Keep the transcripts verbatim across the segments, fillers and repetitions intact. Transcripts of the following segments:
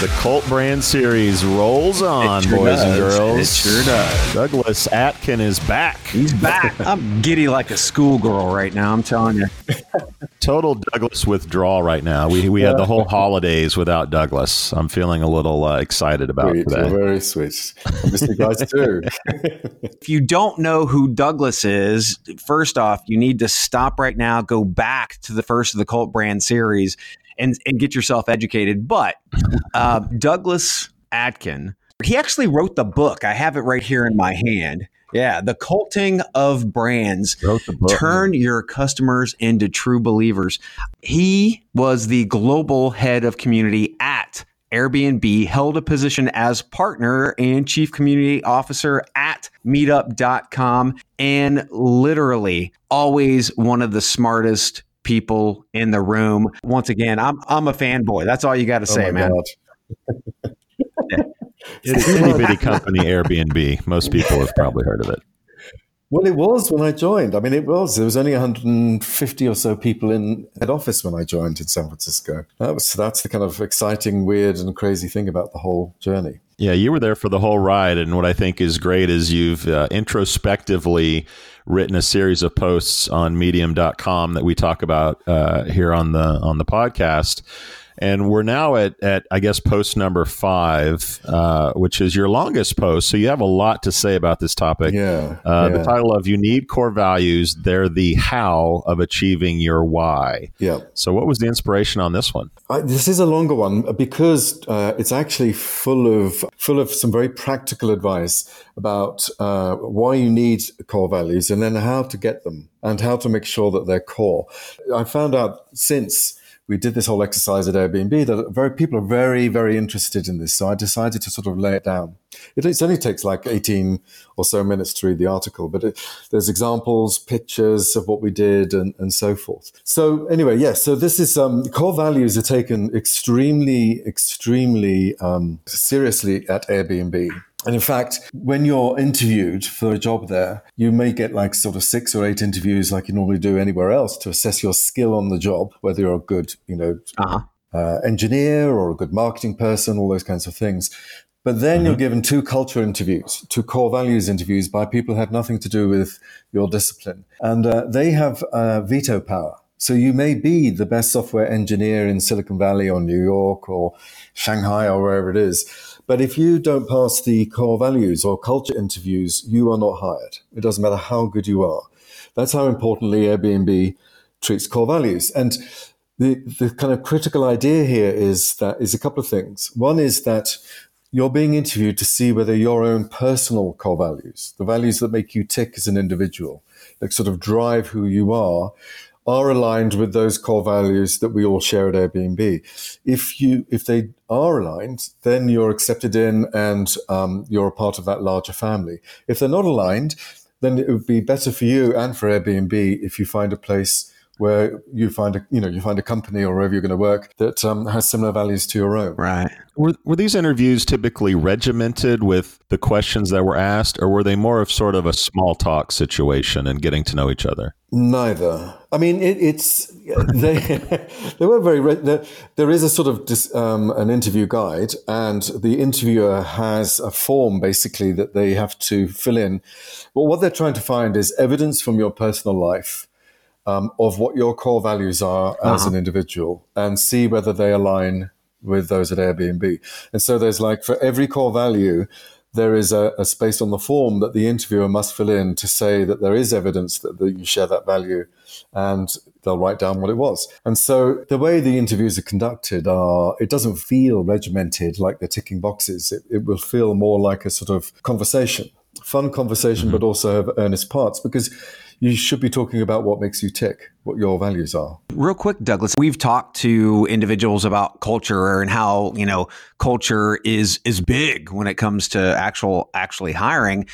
The Cult Brand series rolls on, sure boys does. and girls. It sure does. Douglas Atkin is back. He's back. I'm giddy like a schoolgirl right now, I'm telling you. Total Douglas withdrawal right now. We we had the whole holidays without Douglas. I'm feeling a little uh, excited about sweet, that. Very sweet. Mister you guys too. If you don't know who Douglas is, first off, you need to stop right now, go back to the first of the Cult Brand series, and and get yourself educated. But uh, Douglas Atkin, he actually wrote the book. I have it right here in my hand. Yeah, The Culting of Brands. Wrote the book. Turn your customers into true believers. He was the global head of community at Airbnb, held a position as partner and chief community officer at meetup dot com, and literally always one of the smartest people in the room. Once again, I'm I'm a fanboy. That's all you got to say, oh man. It's an itty bitty company, Airbnb. Most people have probably heard of it. Well, it was when I joined. I mean, it was. There was only one hundred fifty or so people in head office when I joined in San Francisco. That was that's the kind of exciting, weird, and crazy thing about the whole journey. Yeah, you were there for the whole ride. And what I think is great is you've uh, introspectively written a series of posts on medium dot com that we talk about uh, here on the on the podcast. And we're now at, at I guess, post number five, uh, which is your longest post. So you have a lot to say about this topic. Yeah, uh, yeah. The title of You Need Core Values. They're the how of achieving your why. Yeah. So what was the inspiration on this one? I, this is a longer one because uh, it's actually full of full of some very practical advice about uh, why you need core values and then how to get them and how to make sure that they're core. I found out since we did this whole exercise at Airbnb that very people are very, very interested in this. So I decided to sort of lay it down. It, it only takes like eighteen or so minutes to read the article, but it, there's examples, pictures of what we did and, and so forth. So anyway, yes, yeah, so this is, um, core values are taken extremely, extremely um, seriously at Airbnb. And in fact, when you're interviewed for a job there, you may get like sort of six or eight interviews like you normally do anywhere else to assess your skill on the job, whether you're a good, you know, uh-huh. uh, engineer or a good marketing person, all those kinds of things. But then mm-hmm. you're given two culture interviews, two core values interviews by people who have nothing to do with your discipline. And uh, they have uh, veto power. So you may be the best software engineer in Silicon Valley or New York or Shanghai or wherever it is. But if you don't pass the core values or culture interviews, you are not hired. It doesn't matter how good you are. That's how importantly Airbnb treats core values. And the, the kind of critical idea here is that is a couple of things. One is that you're being interviewed to see whether your own personal core values, the values that make you tick as an individual, that sort of drive who you are, are aligned with those core values that we all share at Airbnb. If you, if they are aligned, then you're accepted in and um, you're a part of that larger family. If they're not aligned, then it would be better for you and for Airbnb if you find a place where you find a, you know, you find a company or wherever you're going to work that um, has similar values to your own. Right. Were were these interviews typically regimented with the questions that were asked, or were they more of sort of a small talk situation and getting to know each other? Neither. I mean, it, it's they they were very. Re- there, there is a sort of dis, um, an interview guide, and the interviewer has a form basically that they have to fill in. But what they're trying to find is evidence from your personal life um, of what your core values are as uh-huh. an individual, and see whether they align with those at Airbnb. And so there's like for every core value, there is a, a space on the form that the interviewer must fill in to say that there is evidence that, that you share that value, and they'll write down what it was. And so the way the interviews are conducted are, it doesn't feel regimented like they're ticking boxes. It, it will feel more like a sort of conversation, fun conversation, mm-hmm. but also have earnest parts because you should be talking about what makes you tick, what your values are. Real quick, Douglas, we've talked to individuals about culture and how, you know, culture is is big when it comes to actual actually hiring.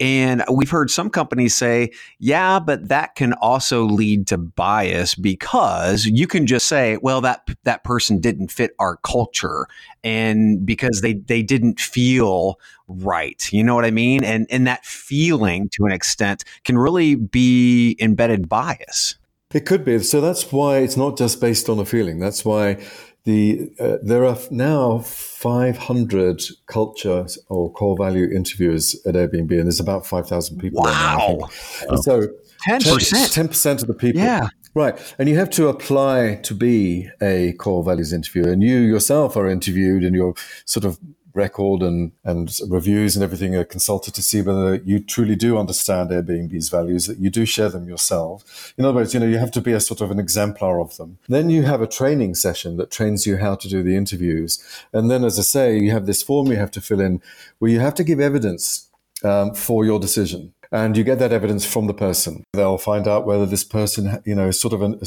And we've heard some companies say, yeah, but that can also lead to bias because you can just say, well, that that person didn't fit our culture and because they they didn't feel right. You know what I mean? And and that feeling to an extent can really be embedded bias. It could be. So that's why it's not just based on a feeling. That's why the uh, there are now five hundred culture or core value interviewers at Airbnb, and there's about five thousand people. Wow. Now, oh. So ten percent. ten percent of the people. Yeah. Right. And you have to apply to be a core values interviewer. And you yourself are interviewed, and you're sort of record and, and reviews and everything are consulted to see whether you truly do understand Airbnb's values, that you do share them yourself. In other words, you know, you have to be a sort of an exemplar of them. Then you have a training session that trains you how to do the interviews. And then, as I say, you have this form you have to fill in where you have to give evidence um, for your decision. And you get that evidence from the person. They'll find out whether this person, you know, sort of an,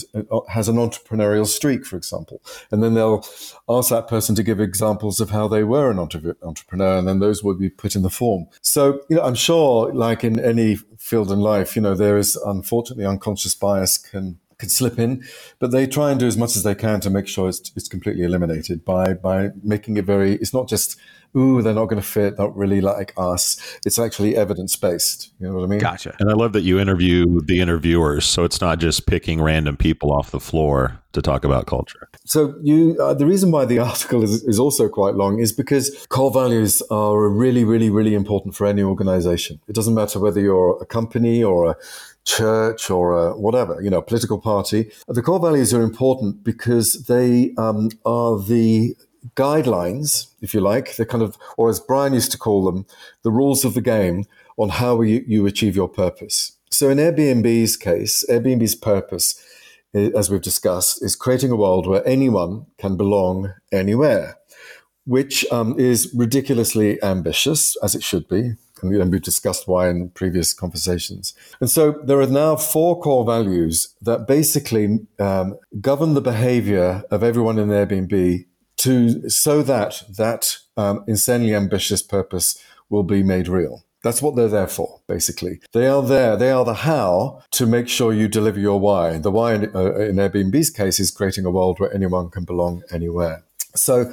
has an entrepreneurial streak, for example. And then they'll ask that person to give examples of how they were an entre- entrepreneur, and then those will be put in the form. So, you know, I'm sure, like in any field in life, you know, there is, unfortunately, unconscious bias can could slip in, but they try and do as much as they can to make sure it's, it's completely eliminated by by making it very, it's not just, ooh, they're not going to fit, not really like us. It's actually evidence-based. You know what I mean? Gotcha. And I love that you interview the interviewers. So it's not just picking random people off the floor to talk about culture. So you, uh, the reason why the article is, is also quite long is because core values are really, really, really important for any organization. It doesn't matter whether you're a company or a church or a whatever, you know, political party. The core values are important because they um, are the guidelines, if you like, the kind of, or as Brian used to call them, the rules of the game on how you, you achieve your purpose. So in Airbnb's case, Airbnb's purpose, as we've discussed, is creating a world where anyone can belong anywhere, which um, is ridiculously ambitious, as it should be. And we've discussed why in previous conversations. And so there are now four core values that basically um, govern the behavior of everyone in Airbnb to so that that um, insanely ambitious purpose will be made real. That's what they're there for, basically. They are there. They are the how to make sure you deliver your why. The why in, uh, in Airbnb's case is creating a world where anyone can belong anywhere. So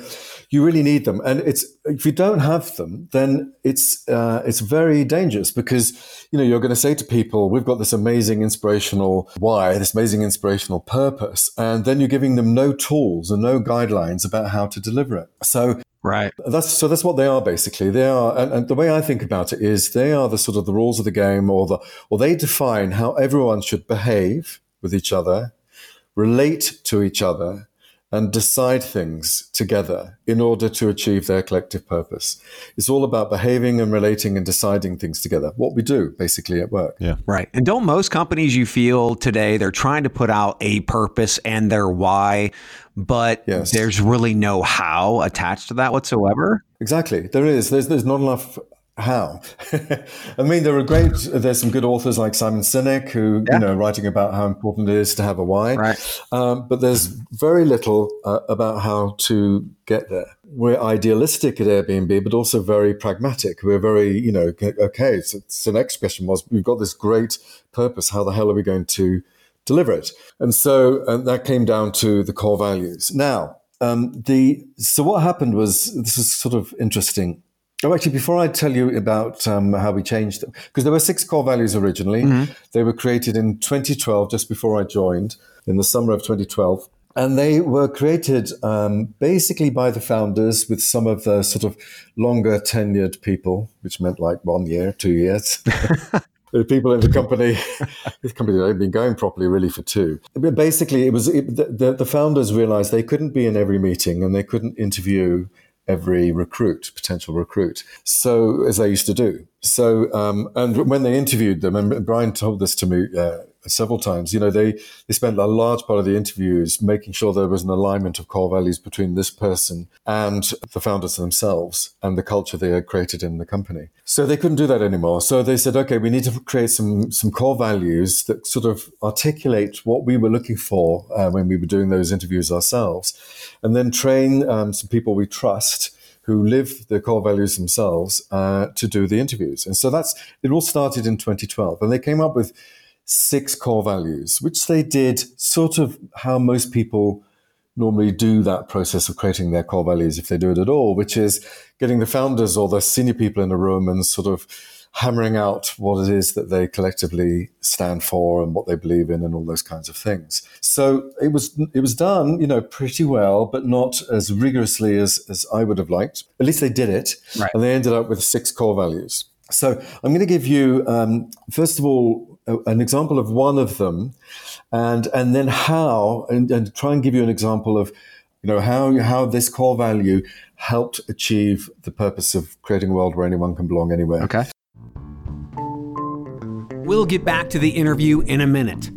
you really need them. And it's if you don't have them, then it's uh, it's very dangerous because, you know, you're going to say to people, we've got this amazing inspirational why, this amazing inspirational purpose. And then you're giving them no tools and no guidelines about how to deliver it. So right. That's so that's what they are, basically. They are, and, and the way I think about it is they are the sort of the rules of the game or the or they define how everyone should behave with each other, relate to each other, and decide things together in order to achieve their collective purpose. It's all about behaving and relating and deciding things together, what we do basically at work. Yeah, right. And don't most companies, you feel today, they're trying to put out a purpose and their why, but yes. There's really no how attached to that whatsoever? Exactly. There is. There's, there's not enough how. I mean, there are great, there's some good authors like Simon Sinek who, yeah. you know, writing about how important it is to have a why. Right. Um, but there's very little uh, about how to get there. We're idealistic at Airbnb, but also very pragmatic. We're very, you know, okay, so, so the next question was, we've got this great purpose. How the hell are we going to deliver it? And so and that came down to the core values. Now, um, the so what happened was, this is sort of interesting. Oh, actually, before I tell you about um, how we changed them, because there were six core values originally. Mm-hmm. They were created in twenty twelve, just before I joined, in the summer of twenty twelve. And they were created um, basically by the founders with some of the sort of longer tenured people, which meant like one year, two years. The people in the company, the company had been going properly really for two. But basically, it was it, the, the founders realized they couldn't be in every meeting and they couldn't interview every recruit, potential recruit. So, as they used to do. So, um, and when they interviewed them, and Brian told this to me uh, several times. You know, they, they spent a large part of the interviews making sure there was an alignment of core values between this person and the founders themselves and the culture they had created in the company. So they couldn't do that anymore. So they said, okay, we need to create some some core values that sort of articulate what we were looking for uh, when we were doing those interviews ourselves, and then train um, some people we trust who live the core values themselves uh, to do the interviews. And so that's, it all started in twenty twelve. And they came up with six core values, which they did sort of how most people normally do that process of creating their core values, if they do it at all, which is getting the founders or the senior people in a room and sort of hammering out what it is that they collectively stand for and what they believe in and all those kinds of things. So it was it was done, you know, pretty well, but not as rigorously as, as I would have liked. At least they did it, right. And they ended up with six core values. So I'm going to give you, um, first of all, a, an example of one of them, and and then how, and, and try and give you an example of, you know, how how this core value helped achieve the purpose of creating a world where anyone can belong anywhere. Okay. We'll get back to the interview in a minute.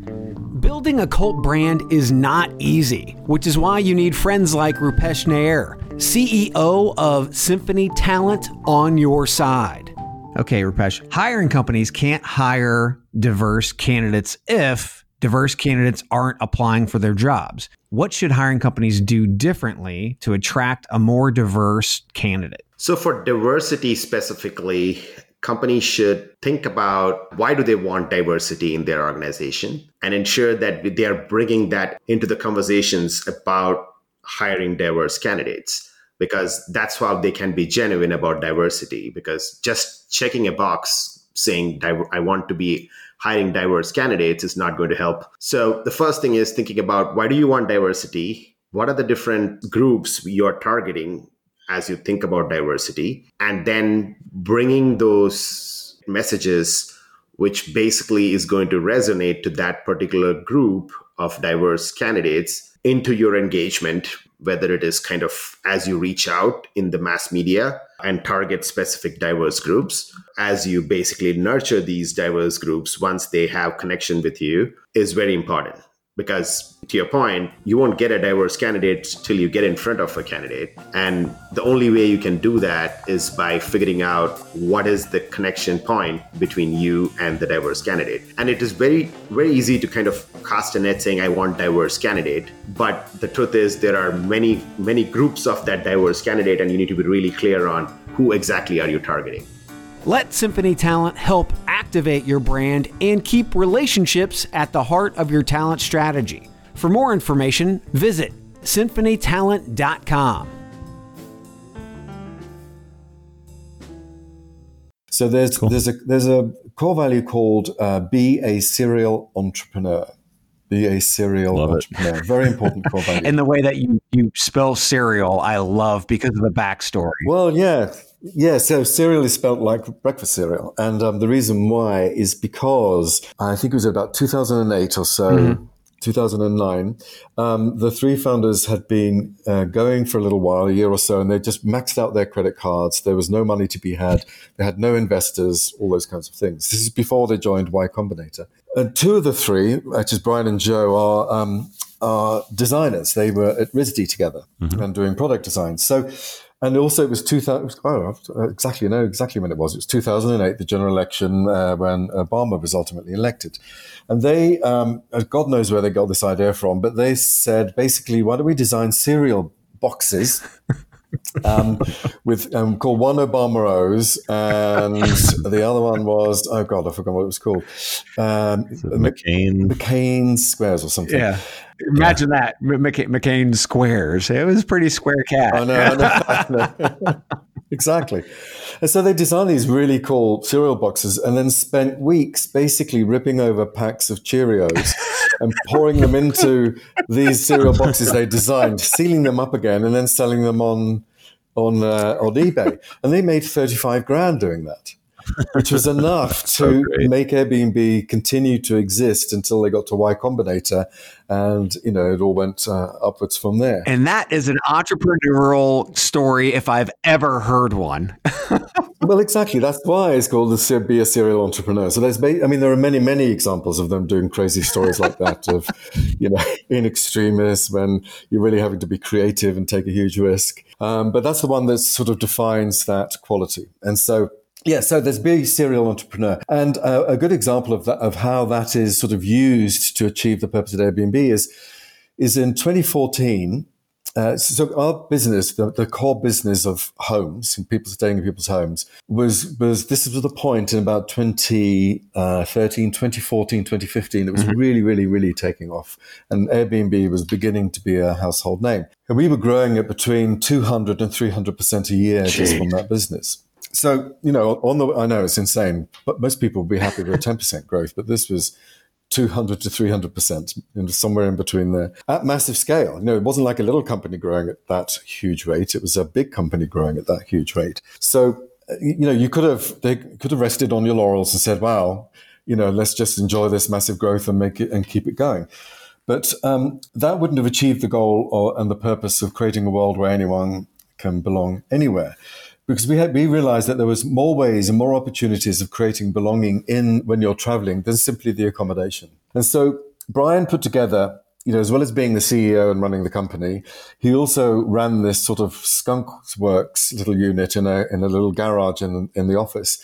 Building a cult brand is not easy, which is why you need friends like Rupesh Nair, C E O of Symphony Talent, on your side. Okay, Rupesh, hiring companies can't hire diverse candidates if diverse candidates aren't applying for their jobs. What should hiring companies do differently to attract a more diverse candidate? So for diversity specifically, companies should think about why do they want diversity in their organization and ensure that they are bringing that into the conversations about hiring diverse candidates, because that's how they can be genuine about diversity. Because just checking a box saying, I want to be hiring diverse candidates is not going to help. So the first thing is thinking about why do you want diversity? What are the different groups you're targeting as you think about diversity, and then bringing those messages, which basically is going to resonate to that particular group of diverse candidates, into your engagement, whether it is kind of as you reach out in the mass media and target specific diverse groups, as you basically nurture these diverse groups once they have connection with you, is very important. Because to your point, you won't get a diverse candidate till you get in front of a candidate. And the only way you can do that is by figuring out what is the connection point between you and the diverse candidate. And it is very, very easy to kind of cast a net saying, I want diverse candidate. But the truth is there are many, many groups of that diverse candidate, and you need to be really clear on who exactly are you targeting. Let Symphony Talent help activate your brand and keep relationships at the heart of your talent strategy. For more information, visit symphony talent dot com. So there's cool. there's a there's a core value called uh, be a serial entrepreneur. Be a serial love entrepreneur. It. Very important core value. And the way that you, you spell serial, I love because of the backstory. Well, yeah. Yeah, so cereal is spelt like breakfast cereal. And um, the reason why is because I think it was about two thousand eight or so, mm-hmm. two thousand nine, um, the three founders had been uh, going for a little while, a year or so, and they just maxed out their credit cards. There was no money to be had. They had no investors, all those kinds of things. This is before they joined Y Combinator. And two of the three, which is Brian and Joe, are... Um, are designers. They were at R I S D together, mm-hmm. and doing product design. So, and also it was two thousand, oh, exactly, no, exactly when it was. It was two thousand eight, the general election, uh, when Obama was ultimately elected. And they, um, God knows where they got this idea from, but they said, basically, why don't we design cereal boxes um, with um, called one Obama Rose, and the other one was, oh God, I forgot what it was called. Um, McCain. McCain Squares or something. Yeah. Imagine yeah. that, McCain, McCain Squares. It was a pretty square cat. I know, I know, I know. Exactly. And so they designed these really cool cereal boxes and then spent weeks basically ripping over packs of Cheerios and pouring them into these cereal boxes they designed, sealing them up again, and then selling them on on uh, on eBay. And they made thirty-five grand doing that. which was enough to so make Airbnb continue to exist until they got to Y Combinator. And, you know, it all went uh, upwards from there. And that is an entrepreneurial story if I've ever heard one. Well, exactly. That's why it's called the Be a Serial Entrepreneur. So there's, ba- I mean, there are many, many examples of them doing crazy stories like that of, you know, in extremis when you're really having to be creative and take a huge risk. Um, but that's the one that sort of defines that quality. And so, yeah, so there's Be a Serial Entrepreneur. And uh, a good example of that, of how that is sort of used to achieve the purpose of Airbnb is, is in twenty fourteen, Uh, so our business, the, the core business of homes and people staying in people's homes, was, was this was the point in about twenty thirteen, twenty fourteen, twenty fifteen. It was mm-hmm. really, really, really taking off. And Airbnb was beginning to be a household name. And we were growing at between two hundred and three hundred percent a year Jeez. just from that business. So, you know, on the I know it's insane, but most people would be happy with a ten percent growth, but this was two hundred to three hundred percent, and somewhere in between there, at massive scale. You know, it wasn't like a little company growing at that huge rate. It was a big company growing at that huge rate. So, you know, you could have, they could have rested on your laurels and said, wow, you know, let's just enjoy this massive growth and make it and keep it going. But um, that wouldn't have achieved the goal or, and the purpose of creating a world where anyone can belong anywhere. Because we had, we realized that there was more ways and more opportunities of creating belonging in when you're traveling than simply the accommodation. And so Brian put together, you know, as well as being the C E O and running the company, he also ran this sort of skunk works little unit in a in a little garage in in the office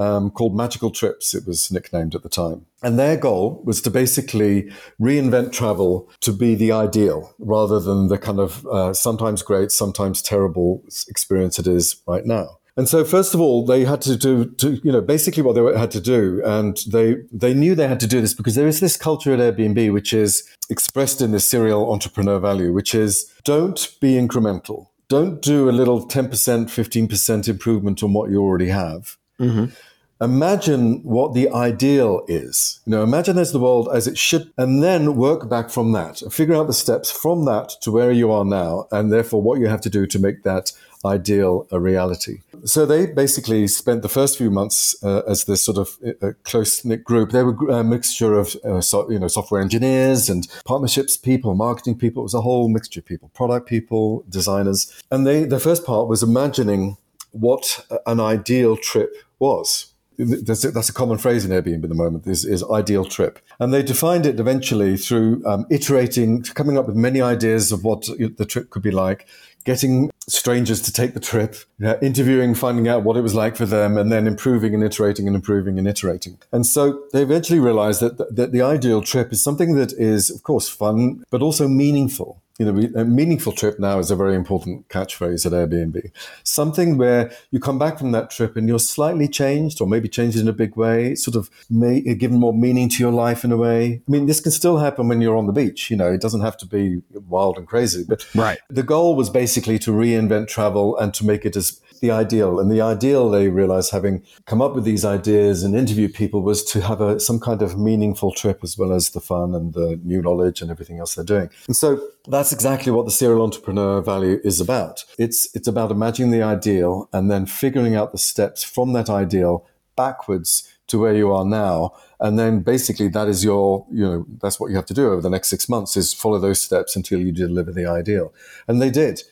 um, called Magical Trips. It was nicknamed at the time. And their goal was to basically reinvent travel to be the ideal rather than the kind of uh, sometimes great, sometimes terrible experience it is right now. And so first of all, they had to do, to, you know, basically what they had to do, and they, they knew they had to do this because there is this culture at Airbnb, which is expressed in the serial entrepreneur value, which is don't be incremental. Don't do a little ten percent, fifteen percent improvement on what you already have. Mm-hmm. Imagine what the ideal is. You know, imagine there's the world as it should, and then work back from that. Figure out the steps from that to where you are now, and therefore what you have to do to make that ideal a reality. So they basically spent the first few months uh, as this sort of uh, close-knit group. They were a mixture of uh, so, you know, software engineers and partnerships people, marketing people. It was a whole mixture of people, product people, designers. And they, the first part was imagining what an ideal trip was. That's a common phrase in Airbnb at the moment, is, is ideal trip. And they defined it eventually through um, iterating, coming up with many ideas of what the trip could be like, getting strangers to take the trip, you know, interviewing, finding out what it was like for them, and then improving and iterating and improving and iterating. And so they eventually realized that, th- that the ideal trip is something that is, of course, fun, but also meaningful. You know, a meaningful trip now is a very important catchphrase at Airbnb. Something where you come back from that trip and you're slightly changed, or maybe changed in a big way, sort of may, given more meaning to your life in a way. I mean, this can still happen when you're on the beach. You know, it doesn't have to be wild and crazy. But right. The goal was basically to reinvent travel and to make it as the ideal. And the ideal, they realized, having come up with these ideas and interviewed people, was to have a, some kind of meaningful trip as well as the fun and the new knowledge and everything else they're doing. And so that's exactly what the serial entrepreneur value is about. It's it's about imagining the ideal and then figuring out the steps from that ideal backwards to where you are now. And then basically that is your, you know, that's what you have to do over the next six months is follow those steps until you deliver the ideal. And they did.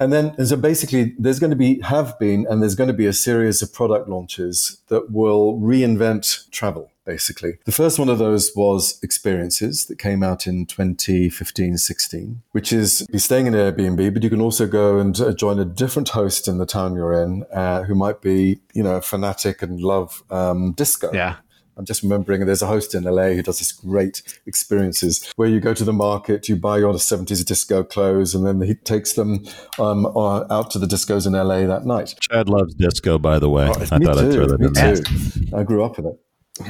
And then, and so basically, there's going to be, have been, and there's going to be a series of product launches that will reinvent travel, basically. The first one of those was Experiences that came out in twenty fifteen sixteen, which is you're staying in Airbnb, but you can also go and uh, join a different host in the town you're in, uh, who might be, you know, a fanatic and love um, disco. Yeah. I'm just remembering there's a host in L A who does this great Experiences where you go to the market, you buy your seventies disco clothes, and then he takes them um, out to the discos in L A that night. Chad loves disco, by the way. Oh, I thought I'd throw that in there. I grew up with it.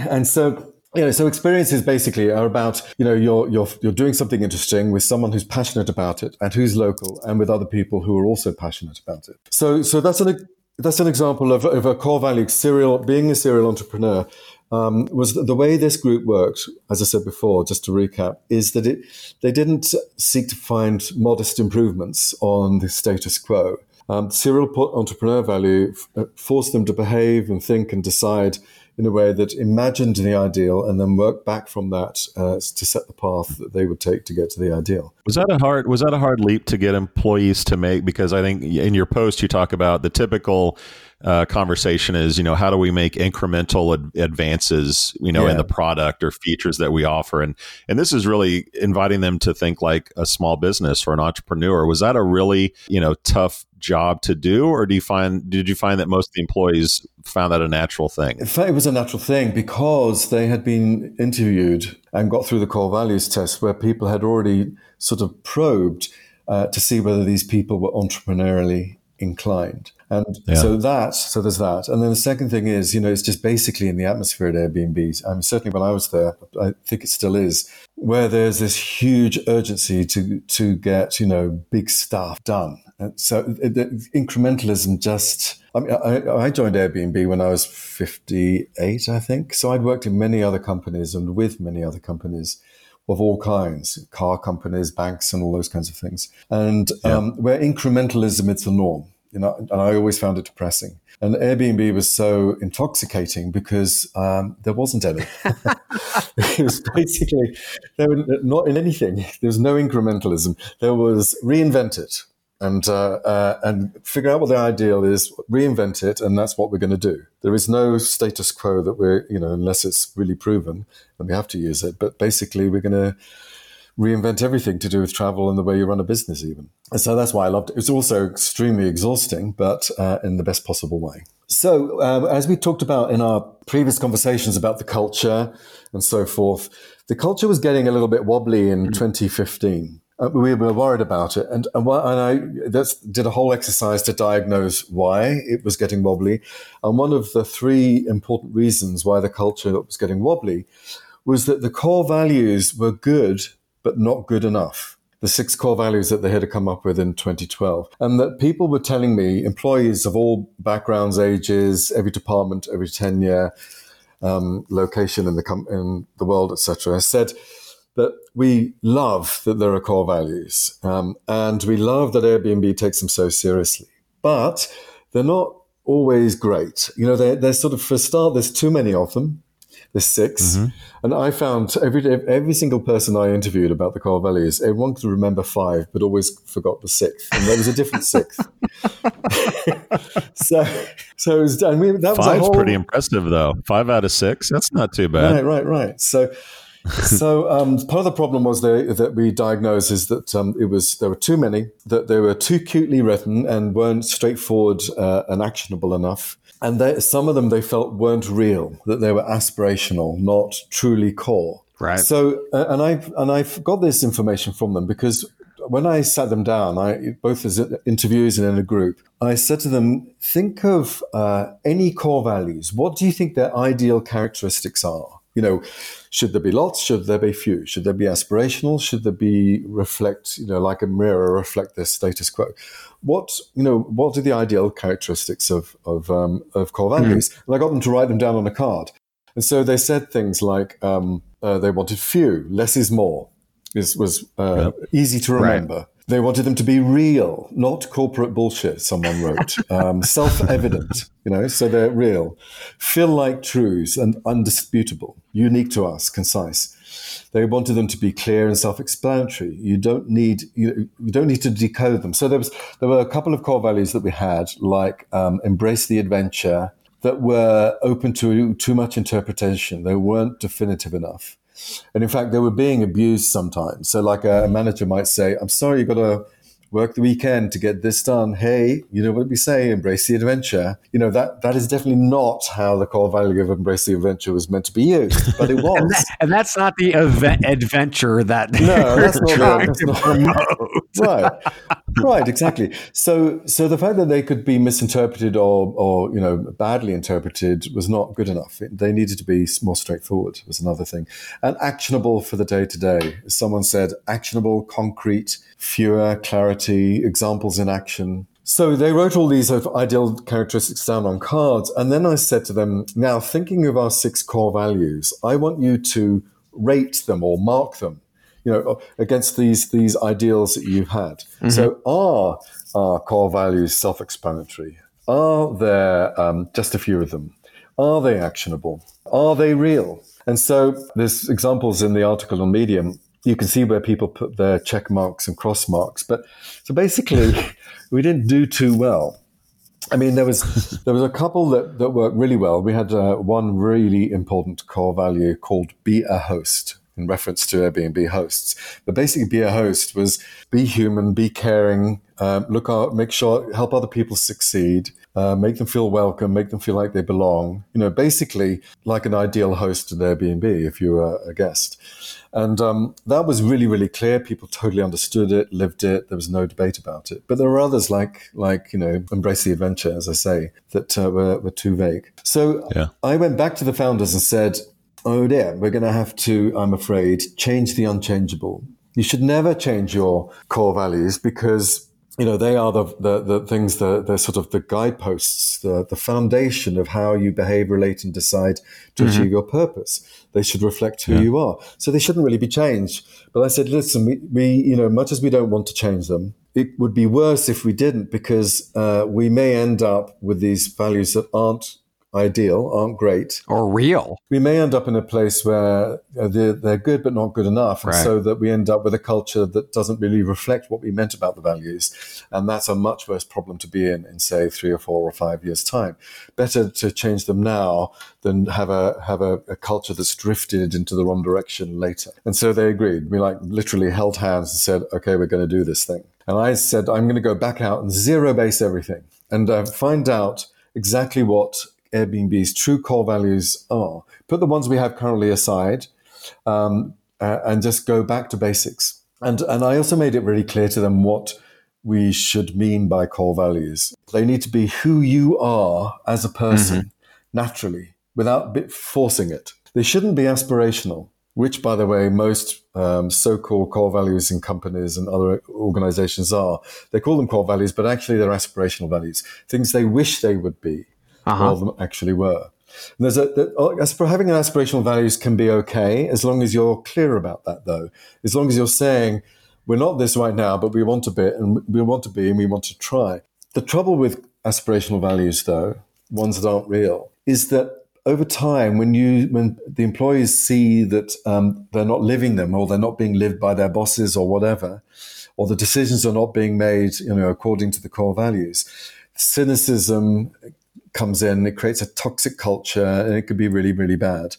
And so... You know, so Experiences basically are about, you know, you're you're you're doing something interesting with someone who's passionate about it and who's local, and with other people who are also passionate about it. So so that's an that's an example of, of a core value. Serial being a serial entrepreneur um, was the way this group worked. As I said before, just to recap, is that it they didn't seek to find modest improvements on the status quo. Um, serial entrepreneur value f- forced them to behave and think and decide in a way that imagined the ideal and then worked back from that uh, to set the path that they would take to get to the ideal. Was that a hard, was that a hard leap to get employees to make? Because I think in your post, you talk about the typical uh, conversation is, you know, how do we make incremental ad- advances, you know, yeah. in the product or features that we offer? And, and this is really inviting them to think like a small business or an entrepreneur. Was that a really, you know, tough job to do, or do you find did you find that most of the employees found that a natural thing? In fact, it was a natural thing because they had been interviewed and got through the core values test, where people had already sort of probed uh, to see whether these people were entrepreneurially inclined. And yeah. so that, so there's that. And then the second thing is, you know, it's just basically in the atmosphere at Airbnbs. I mean, certainly when I was there, I think it still is, where there's this huge urgency to to get, you know, big stuff done. And so the incrementalism just, I mean, I, I joined Airbnb when I was fifty-eight, I think. So I'd worked in many other companies and with many other companies of all kinds, car companies, banks, and all those kinds of things. And yeah. um, where incrementalism is the norm. You know, and I always found it depressing. And Airbnb was so intoxicating because um, there wasn't any. It was basically, there were not in anything. There was no incrementalism. There was reinvent it and, uh, uh, and figure out what the ideal is, reinvent it, and that's what we're going to do. There is no status quo that we're, you know, unless it's really proven, and we have to use it. But basically, we're going to reinvent everything to do with travel and the way you run a business even. And so that's why I loved it. It's also extremely exhausting, but uh, in the best possible way. So um, as we talked about in our previous conversations about the culture and so forth, the culture was getting a little bit wobbly in mm-hmm. twenty fifteen. Uh, we were worried about it. And, and, why, and I that's, did a whole exercise to diagnose why it was getting wobbly. And one of the three important reasons why the culture was getting wobbly was that the core values were good, but not good enough. The six core values that they had to come up with in twenty twelve. And that people were telling me, employees of all backgrounds, ages, every department, every tenure, um, location in the com- in the world, et cetera, said that we love that there are core values. Um, and we love that Airbnb takes them so seriously. But they're not always great. You know, they're, they're sort of, for a start, there's too many of them. There's six. Mm-hmm. And I found every every single person I interviewed about the core values, everyone could remember five, but always forgot the sixth. And there was a different sixth. so, so it was, I mean, that Five's was a whole, pretty impressive, though. Five out of six. That's not too bad. Right, right, right. So, so um, part of the problem was the, that we diagnosed is that um, it was there were too many, that they were too cutely written and weren't straightforward uh, and actionable enough. And they, some of them they felt weren't real, that they were aspirational, not truly core. Right. So, uh, and I've and I've got this information from them because when I sat them down, I both as interviewees and in a group, I said to them, think of uh, any core values. What do you think their ideal characteristics are? You know, should there be lots? Should there be few? Should there be aspirational? Should there be reflect, you know, like a mirror, reflect the status quo? What, you know, what are the ideal characteristics of of, um, of core values? Mm-hmm. And I got them to write them down on a card. And so they said things like um, uh, they wanted few, less is more. This was uh, yep. easy to remember. Right. They wanted them to be real, not corporate bullshit, someone wrote. um, self-evident, you know, so they're real. Feel like truths and undisputable, unique to us, concise. They wanted them to be clear and self-explanatory. You don't need you, you don't need to decode them. So there was there were a couple of core values that we had, like um, embrace the adventure, that were open to too much interpretation. They weren't definitive enough. And in fact, they were being abused sometimes. So like a manager might say, I'm sorry, you've got to work the weekend to get this done. Hey, you know what we say, embrace the adventure. You know, that that is definitely not how the core value of embrace the adventure was meant to be used, but it was. and, that, and that's not the event, adventure that no, that's not trying that's to not, promote. Right, right, exactly. So so the fact that they could be misinterpreted or, or, you know, badly interpreted was not good enough. It, they needed to be more straightforward was another thing. And actionable for the day-to-day. Someone said actionable, concrete, fewer, clarity, examples in action. So they wrote all these ideal characteristics down on cards. And then I said to them, now thinking of our six core values, I want you to rate them or mark them, you know, against these, these ideals that you've had. Mm-hmm. So are are core values self-explanatory? Are there um, just a few of them? Are they actionable? Are they real? And so there's examples in the article on Medium. You can see where people put their check marks and cross marks. But so basically, we didn't do too well. I mean, there was there was a couple that, that worked really well. We had uh, one really important core value called be a host, in reference to Airbnb hosts. But basically, be a host was be human, be caring, um, look out, make sure, help other people succeed, uh, make them feel welcome, make them feel like they belong. You know, basically like an ideal host at Airbnb if you were a guest. And um, that was really, really clear. People totally understood it, lived it. There was no debate about it. But there were others like, like you know, embrace the adventure, as I say, that uh, were, were too vague. So yeah. I went back to the founders and said, oh dear, we're going to have to, I'm afraid, change the unchangeable. You should never change your core values because, you know, they are the the, the things, the, the sort of the guideposts, the, the foundation of how you behave, relate, and decide to mm-hmm. achieve your purpose. They should reflect who yeah. you are. So they shouldn't really be changed. But I said, listen, we, we, you know, much as we don't want to change them, it would be worse if we didn't because uh, we may end up with these values that aren't ideal, aren't great. Or real. We may end up in a place where they're, they're good but not good enough. Right. And so that we end up with a culture that doesn't really reflect what we meant about the values. And that's a much worse problem to be in in, say, three or four or five years' time. Better to change them now than have a have a, a culture that's drifted into the wrong direction later. And so they agreed. We like literally held hands and said, okay, we're going to do this thing. And I said, I'm going to go back out and zero base everything and uh, find out exactly what Airbnb's true core values are. Put the ones we have currently aside um, uh, and just go back to basics. And and I also made it really clear to them what we should mean by core values. They need to be who you are as a person, mm-hmm. naturally, without forcing it. They shouldn't be aspirational, which, by the way, most um, so-called core values in companies and other organizations are. They call them core values, but actually they're aspirational values, things they wish they would be. Uh-huh. Rather than actually were. And there's a, the, having an aspirational values can be okay, as long as you're clear about that, though. As long as you're saying, we're not this right now, but we want to be, and we want to be, and we want to try. The trouble with aspirational values, though, ones that aren't real, is that over time, when you when the employees see that um, they're not living them, or they're not being lived by their bosses, or whatever, or the decisions are not being made, you know, according to the core values, cynicism comes in, it creates a toxic culture, and it could be really, really bad.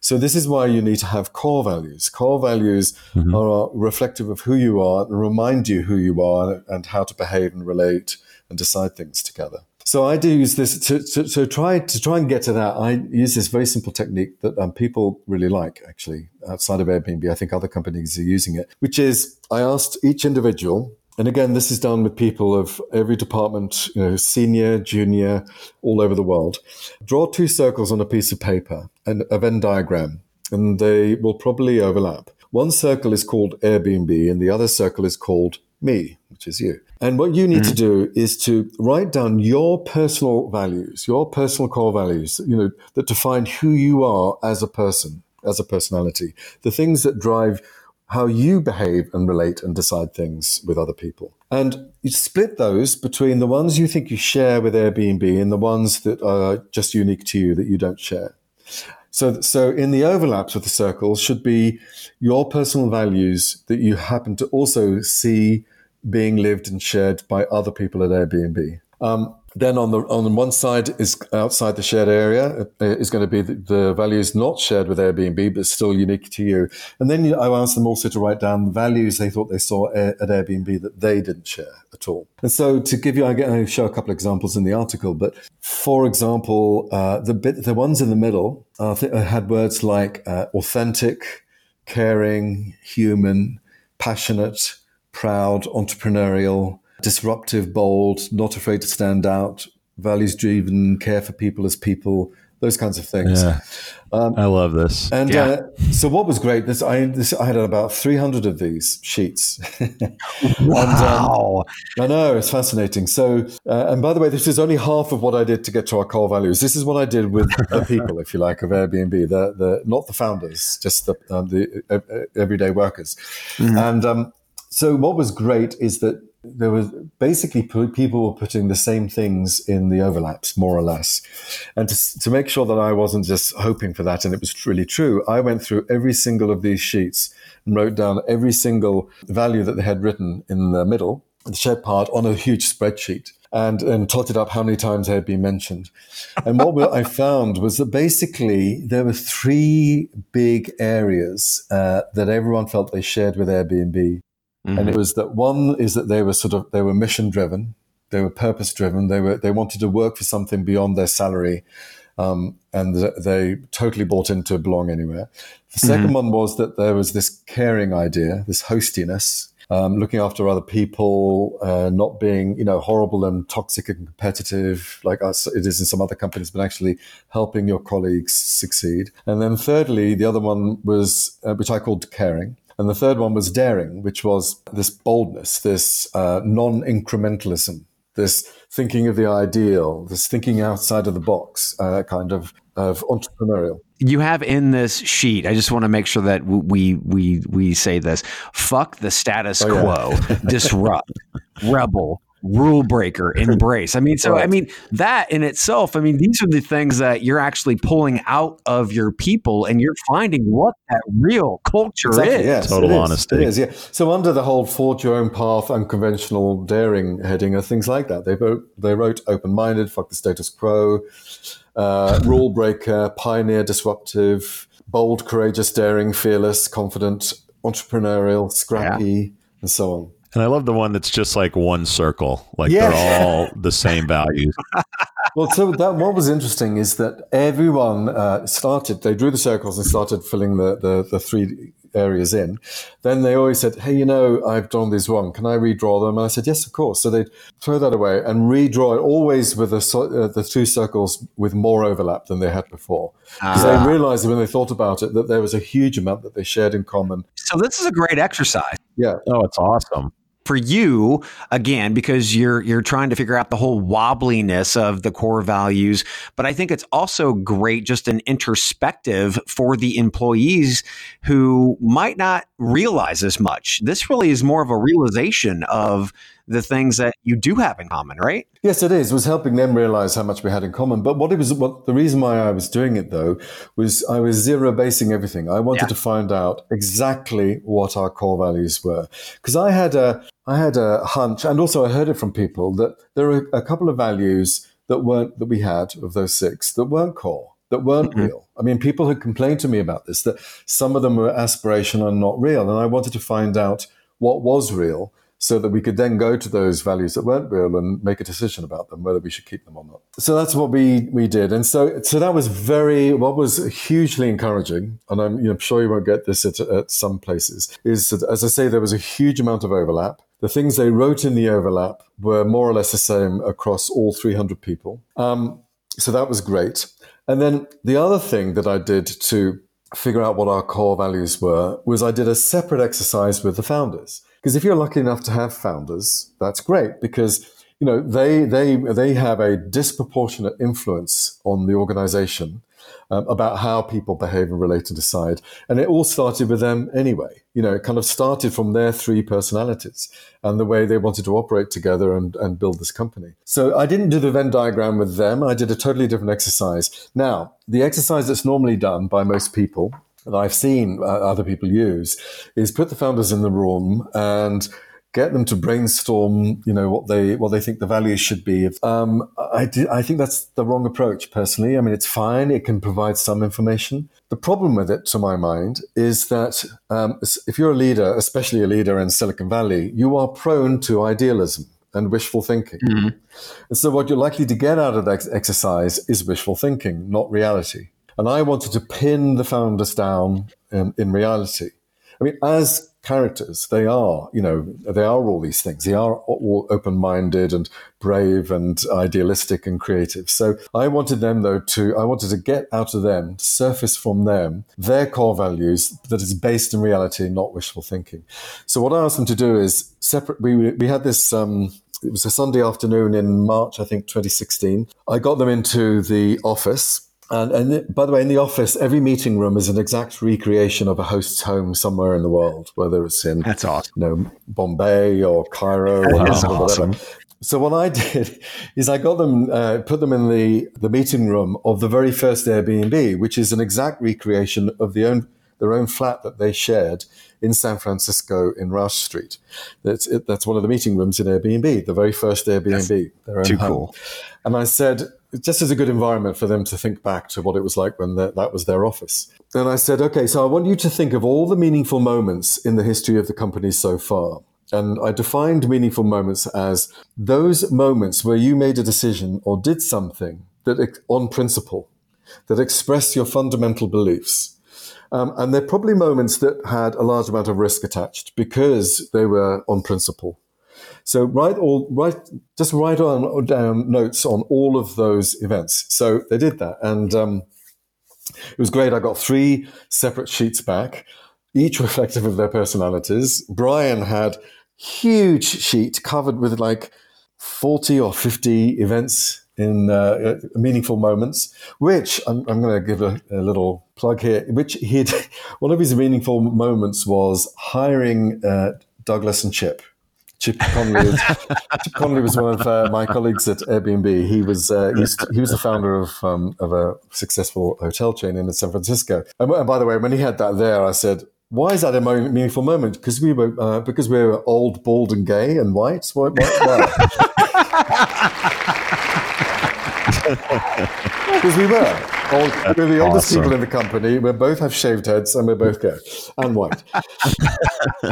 So this is why you need to have core values. Core values mm-hmm. are reflective of who you are and remind you who you are and how to behave and relate and decide things together. So I do use this to, to, to try to try and get to that. I use this very simple technique that um, people really like, actually, outside of Airbnb. I think other companies are using it, which is I asked each individual. And again, this is done with people of every department, you know, senior, junior, all over the world. Draw two circles on a piece of paper, and a Venn diagram, and they will probably overlap. One circle is called Airbnb, and the other circle is called me, which is you. And what you need mm-hmm. to do is to write down your personal values, your personal core values, you know, that define who you are as a person, as a personality, the things that drive how you behave and relate and decide things with other people. And you split those between the ones you think you share with Airbnb and the ones that are just unique to you that you don't share. So, so in the overlaps of the circles should be your personal values that you happen to also see being lived and shared by other people at Airbnb. Um, Then on the on one side is outside the shared area is going to be the, the values not shared with Airbnb, but still unique to you. And then I asked them also to write down the values they thought they saw at Airbnb that they didn't share at all. And so to give you, I, get, I show a couple of examples in the article, but for example, uh, the bit, the ones in the middle uh, had words like uh, authentic, caring, human, passionate, proud, entrepreneurial, disruptive, bold, not afraid to stand out, values-driven, care for people as people, those kinds of things. Yeah. Um, I love this. And yeah. uh, so what was great, this I this, I had about three hundred of these sheets. Wow. And, um, I know, it's fascinating. So, uh, and by the way, this is only half of what I did to get to our core values. This is what I did with the people, if you like, of Airbnb, the, the not the founders, just the, um, the uh, everyday workers. Mm-hmm. And um, so what was great is that there was basically people were putting the same things in the overlaps, more or less. And to, to make sure that I wasn't just hoping for that, and it was really true, I went through every single of these sheets and wrote down every single value that they had written in the middle, the shared part, on a huge spreadsheet, and, and totted up how many times they had been mentioned. And what I found was that basically there were three big areas uh, that everyone felt they shared with Airbnb. Mm-hmm. And it was that one is that they were sort of they were mission driven, they were purpose driven, they were they wanted to work for something beyond their salary, um, and th- they totally bought into Belong Anywhere. The mm-hmm. second one was that there was this caring idea, this hostiness, um, looking after other people, uh, not being you know horrible and toxic and competitive like us, it is in some other companies, but actually helping your colleagues succeed. And then thirdly, the other one was uh, which I called caring. And the third one was daring, which was this boldness, this uh, non-incrementalism, this thinking of the ideal, this thinking outside of the box, uh, kind of, of entrepreneurial. You have in this sheet, I just want to make sure that we we we say this, fuck the status oh, quo, yeah. disrupt, rebel, rule breaker, embrace. I mean, so, I mean, that in itself, I mean, these are the things that you're actually pulling out of your people and you're finding what that real culture exactly, is. Yes, Total it honesty. Is, it is, yeah. So under the whole forge your own path, unconventional daring heading are things like that. They wrote, they wrote open-minded, fuck the status quo, uh, rule breaker, pioneer, disruptive, bold, courageous, daring, fearless, confident, entrepreneurial, scrappy, yeah. and so on. And I love the one that's just like one circle, like yeah. they're all the same values. Well, so that, what was interesting is that everyone uh, started, they drew the circles and started filling the, the, the three areas in. Then they always said, hey, you know, I've done these wrong. Can I redraw them? And I said, yes, of course. So they'd throw that away and redraw it always with the, uh, the two circles with more overlap than they had before. Because ah. they realized when they thought about it that there was a huge amount that they shared in common. So this is a great exercise. Yeah. Oh, it's awesome. For you, again, because you're you're trying to figure out the whole wobbliness of the core values, but I think it's also great just an introspective for the employees who might not realize as much. This really is more of a realization of the things that you do have in common, right? Yes, it is. It was helping them realize how much we had in common. But what it was, what the reason why I was doing it though, was I was zero basing everything. I wanted yeah. to find out exactly what our core values were, because I had a, I had a hunch, and also I heard it from people that there were a couple of values that weren't that we had of those six that weren't core, that weren't mm-hmm. real. I mean, people had complained to me about this, that some of them were aspirational and not real, and I wanted to find out what was real, so that we could then go to those values that weren't real and make a decision about them, whether we should keep them or not. So that's what we we did. And so so that was very, what was hugely encouraging, and I'm, you know, I'm sure you won't get this at, at some places, is that, as I say, there was a huge amount of overlap. The things they wrote in the overlap were more or less the same across all three hundred people. Um, so that was great. And then the other thing that I did to figure out what our core values were was I did a separate exercise with the founders. Because if you're lucky enough to have founders, that's great, because you know they they they have a disproportionate influence on the organization um, about how people behave and relate and decide. And it all started with them anyway. You know, it kind of started from their three personalities and the way they wanted to operate together and, and build this company. So I didn't do the Venn diagram with them. I did a totally different exercise. Now, the exercise that's normally done by most people, that I've seen uh, other people use, is put the founders in the room and get them to brainstorm, you know, what they what they think the values should be. Um, I, do, I think that's the wrong approach, personally. I mean, it's fine. It can provide some information. The problem with it, to my mind, is that um, if you're a leader, especially a leader in Silicon Valley, you are prone to idealism and wishful thinking. Mm-hmm. And so what you're likely to get out of that exercise is wishful thinking, not reality. And I wanted to pin the founders down in, in reality. I mean, as characters, they are, you know, they are all these things. They are all open-minded and brave and idealistic and creative. So I wanted them, though, to, I wanted to get out of them, surface from them, their core values that is based in reality, not wishful thinking. So what I asked them to do is separate, we, we had this, um, it was a Sunday afternoon in March, I think, twenty sixteen. I got them into the office. And, and th- by the way, in the office, every meeting room is an exact recreation of a host's home somewhere in the world, whether it's in That's awesome. you know, Bombay or Cairo or whatever. Awesome. So what I did is I got them, uh, put them in the, the meeting room of the very first Airbnb, which is an exact recreation of the own, their own flat that they shared in San Francisco in Rush Street. That's it, that's one of the meeting rooms in Airbnb, the very first Airbnb. That's their own too home. Cool. And I said, just as a good environment for them to think back to what it was like when the, that was their office. And I said, okay, so I want you to think of all the meaningful moments in the history of the company so far. And I defined meaningful moments as those moments where you made a decision or did something that on principle, that expressed your fundamental beliefs. Um, and they're probably moments that had a large amount of risk attached because they were on principle. So write all, write, just write on or down notes on all of those events. So they did that. And um, it was great. I got three separate sheets back, each reflective of their personalities. Brian had huge sheet covered with like forty or fifty events in uh, meaningful moments, which I'm, I'm going to give a, a little plug here, which he'd, one of his meaningful moments was hiring uh, Douglas and Chip. Chip Conley, Chip Conley was one of uh, my colleagues at Airbnb. He was uh, he was, he was the founder of um, of a successful hotel chain in San Francisco. And, and by the way, when he had that there, I said, "Why is that a moment, meaningful moment? Because we were uh, because we were old, bald, and gay and white." Why, why, because we were. Old, we're the oldest awesome. people in the company. We both have shaved heads and we're both gay and white. uh,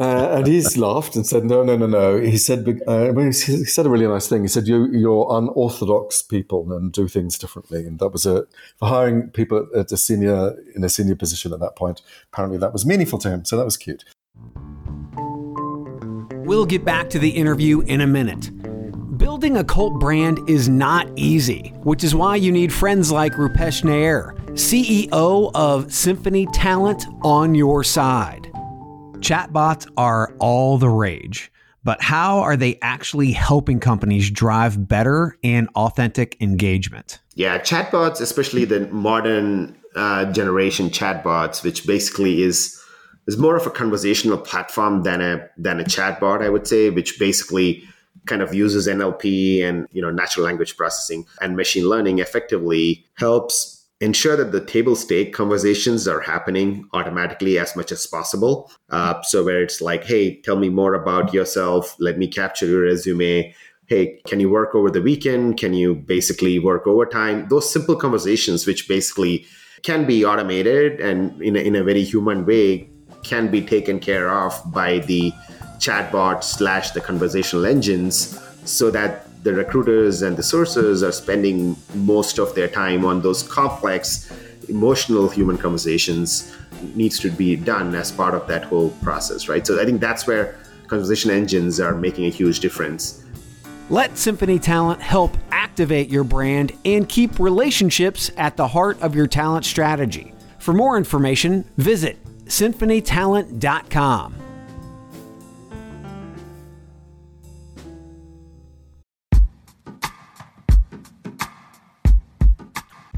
and he's laughed and said, no, no, no, no. He said uh, he said a really nice thing. He said, you, you're unorthodox people and do things differently. And that was a, for hiring people at a senior in a senior position at that point. Apparently that was meaningful to him. So that was cute. We'll get back to the interview in a minute. Building a cult brand is not easy, which is why you need friends like Rupesh Nair, C E O of Symphony Talent, on your side. Chatbots are all the rage, but how are they actually helping companies drive better and authentic engagement? Yeah, chatbots, especially the modern uh, generation chatbots, which basically is, is more of a conversational platform than a, than a chatbot, I would say, which basically kind of uses N L P and, you know, natural language processing and machine learning effectively helps ensure that the table stake conversations are happening automatically as much as possible. Uh, so where it's like, hey, tell me more about yourself. Let me capture your resume. Hey, can you work over the weekend? Can you basically work overtime? Those simple conversations, which basically can be automated and in a, in a very human way, can be taken care of by the chatbot slash the conversational engines, so that the recruiters and the sources are spending most of their time on those complex emotional human conversations needs to be done as part of that whole process, right? So I think that's where conversation engines are making a huge difference. Let Symphony Talent help activate your brand and keep relationships at the heart of your talent strategy. For more information, visit symphony talent dot com.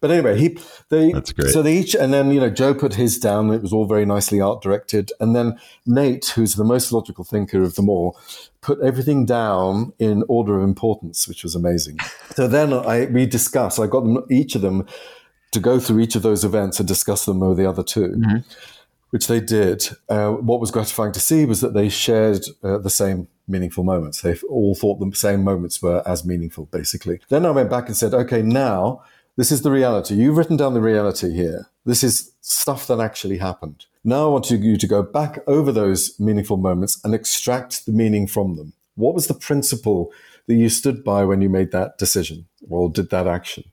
But anyway, he they That's great. so they each and then you know Joe put his down. It was all very nicely art directed, and then Nate, who's the most logical thinker of them all, put everything down in order of importance, which was amazing. So then I we discussed. I got them, each of them, to go through each of those events and discuss them with the other two, mm-hmm. which they did. Uh, what was gratifying to see was that they shared uh, the same meaningful moments. They all thought the same moments were as meaningful, basically. Then I went back and said, okay, now. This is the reality. You've written down the reality here. This is stuff that actually happened. Now I want you to go back over those meaningful moments and extract the meaning from them. What was the principle that you stood by when you made that decision or did that action?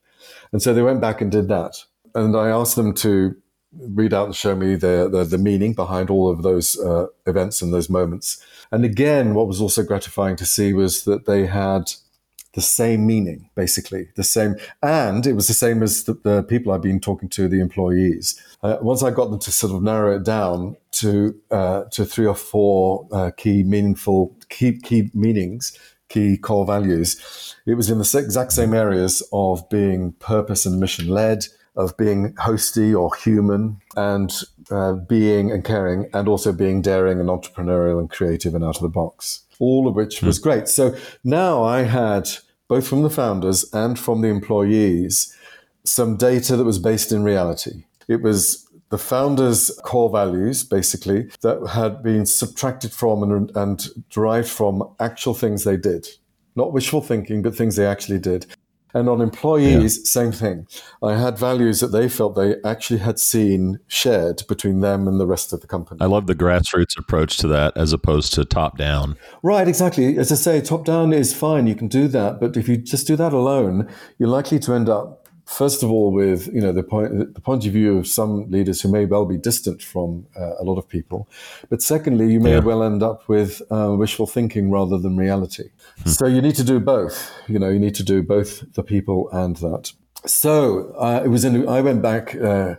And so they went back and did that. And I asked them to read out and show me the, the, the meaning behind all of those uh, events and those moments. And again, what was also gratifying to see was that they had the same meaning, basically, the same. And it was the same as the, the people I've been talking to, the employees. Uh, once I got them to sort of narrow it down to uh, to three or four uh, key meaningful, key key meanings, key core values, it was in the exact same areas of being purpose and mission-led, of being hosty or human, and uh, being and caring, and also being daring and entrepreneurial and creative and out of the box, all of which was great. So now I had, both from the founders and from the employees, some data that was based in reality. It was the founders' core values, basically, that had been subtracted from and, and derived from actual things they did. Not wishful thinking, but things they actually did. And on employees, yeah. Same thing. I had values that they felt they actually had seen shared between them and the rest of the company. I love the grassroots approach to that as opposed to top-down. Right, exactly. As I say, top-down is fine. You can do that. But if you just do that alone, you're likely to end up, first of all, with you know the point, the point of view of some leaders who may well be distant from uh, a lot of people. But secondly, you may yeah. well end up with uh, wishful thinking rather than reality. Hmm. So you need to do both. You know, you need to do both the people and that. So uh, it was. In, I went back uh,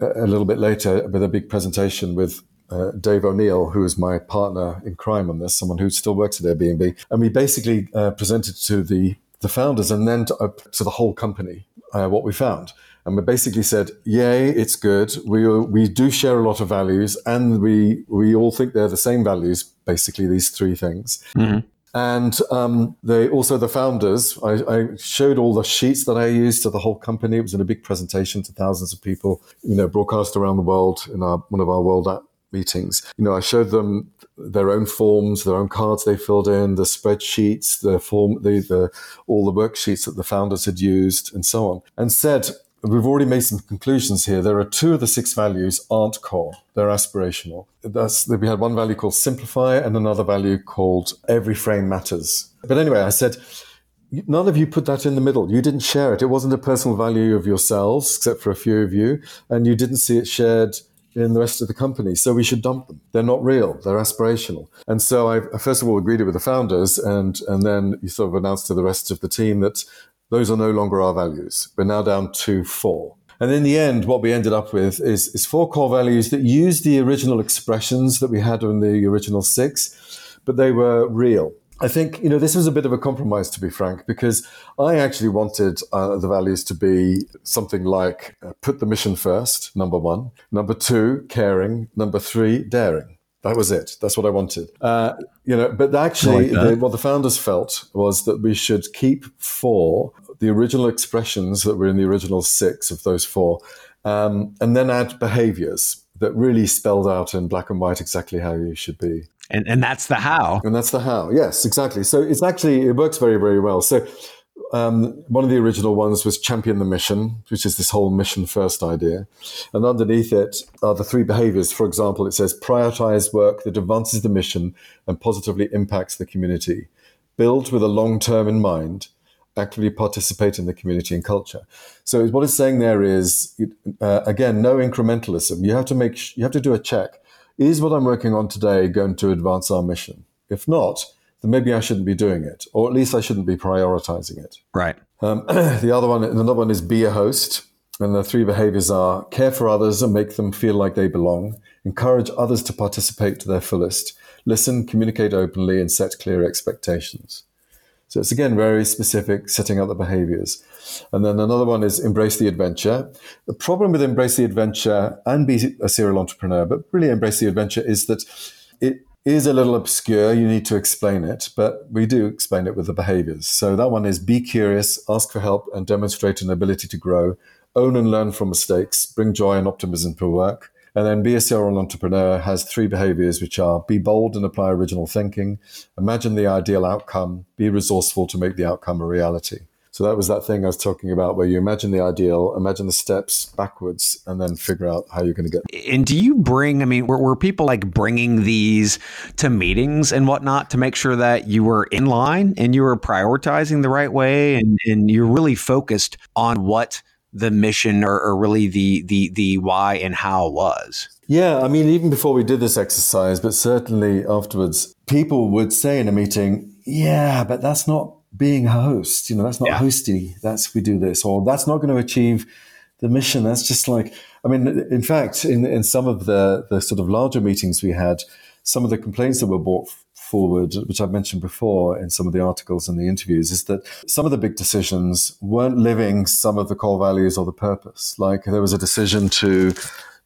a little bit later with a big presentation with uh, Dave O'Neill, who is my partner in crime on this, someone who still works at Airbnb, and we basically uh, presented to the the founders and then to, uh, to the whole company. Uh, what we found. And we basically said, yay, it's good. We we do share a lot of values and we we all think they're the same values, basically, these three things. Mm-hmm. And um, they also, the founders, I, I showed all the sheets that I used to the whole company. It was in a big presentation to thousands of people, you know, broadcast around the world in our one of our world app meetings. You know, I showed them their own forms, their own cards they filled in, the spreadsheets, the form, the, the all the worksheets that the founders had used, and so on, and said, we've already made some conclusions here. There are two of the six values aren't core. They're aspirational. That's, we had one value called simplify and another value called every frame matters. But anyway, I said, none of you put that in the middle. You didn't share it. It wasn't a personal value of yourselves, except for a few of you, and you didn't see it shared in the rest of the company. So we should dump them. They're not real. They're aspirational. And so I first of all agreed it with the founders and, and then you sort of announced to the rest of the team that those are no longer our values. We're now down to four. And in the end, what we ended up with is, is four core values that use the original expressions that we had in the original six, but they were real. I think, you know, this was a bit of a compromise, to be frank, because I actually wanted uh, the values to be something like uh, put the mission first, number one, number two, caring, number three, daring. That was it. That's what I wanted. Uh, you know, but actually like the, what the founders felt was that we should keep four, the original expressions that were in the original six of those four, um, and then add behaviors that really spelled out in black and white exactly how you should be. And and that's the how. And that's the how. Yes, exactly. So it's actually, it works very, very well. So um, one of the original ones was champion the mission, which is this whole mission first idea. And underneath it are the three behaviors. For example, it says prioritize work that advances the mission and positively impacts the community. Build with a long term in mind. Actively participate in the community and culture. So what it's saying there is, uh, again, no incrementalism. You have to make, you have to do a check. Is what I'm working on today going to advance our mission? If not, then maybe I shouldn't be doing it, or at least I shouldn't be prioritizing it. Right. Um, the other one, another one is be a host. And the three behaviors are care for others and make them feel like they belong, encourage others to participate to their fullest, listen, communicate openly, and set clear expectations. So it's, again, very specific, setting up the behaviors. And then another one is embrace the adventure. The problem with embrace the adventure and be a serial entrepreneur, but really embrace the adventure, is that it is a little obscure. You need to explain it, but we do explain it with the behaviors. So that one is be curious, ask for help, and demonstrate an ability to grow, own and learn from mistakes, bring joy and optimism to work. And then Be a Serial Entrepreneur has three behaviors, which are be bold and apply original thinking, imagine the ideal outcome, be resourceful to make the outcome a reality. So that was that thing I was talking about where you imagine the ideal, imagine the steps backwards, and then figure out how you're going to get. And do you bring, I mean, were, were people like bringing these to meetings and whatnot to make sure that you were in line and you were prioritizing the right way and, and you're really focused on what the mission or, or really the the the why and how was? Yeah, I mean, even before we did this exercise, but certainly afterwards, people would say in a meeting, yeah, but that's not being a host. You know, that's not yeah. hosty. That's, we do this, or that's not going to achieve the mission. That's just like, I mean, in fact, in, in some of the, the sort of larger meetings we had, some of the complaints that were brought forward, which I've mentioned before in some of the articles and the interviews, is that some of the big decisions weren't living some of the core values or the purpose. Like there was a decision to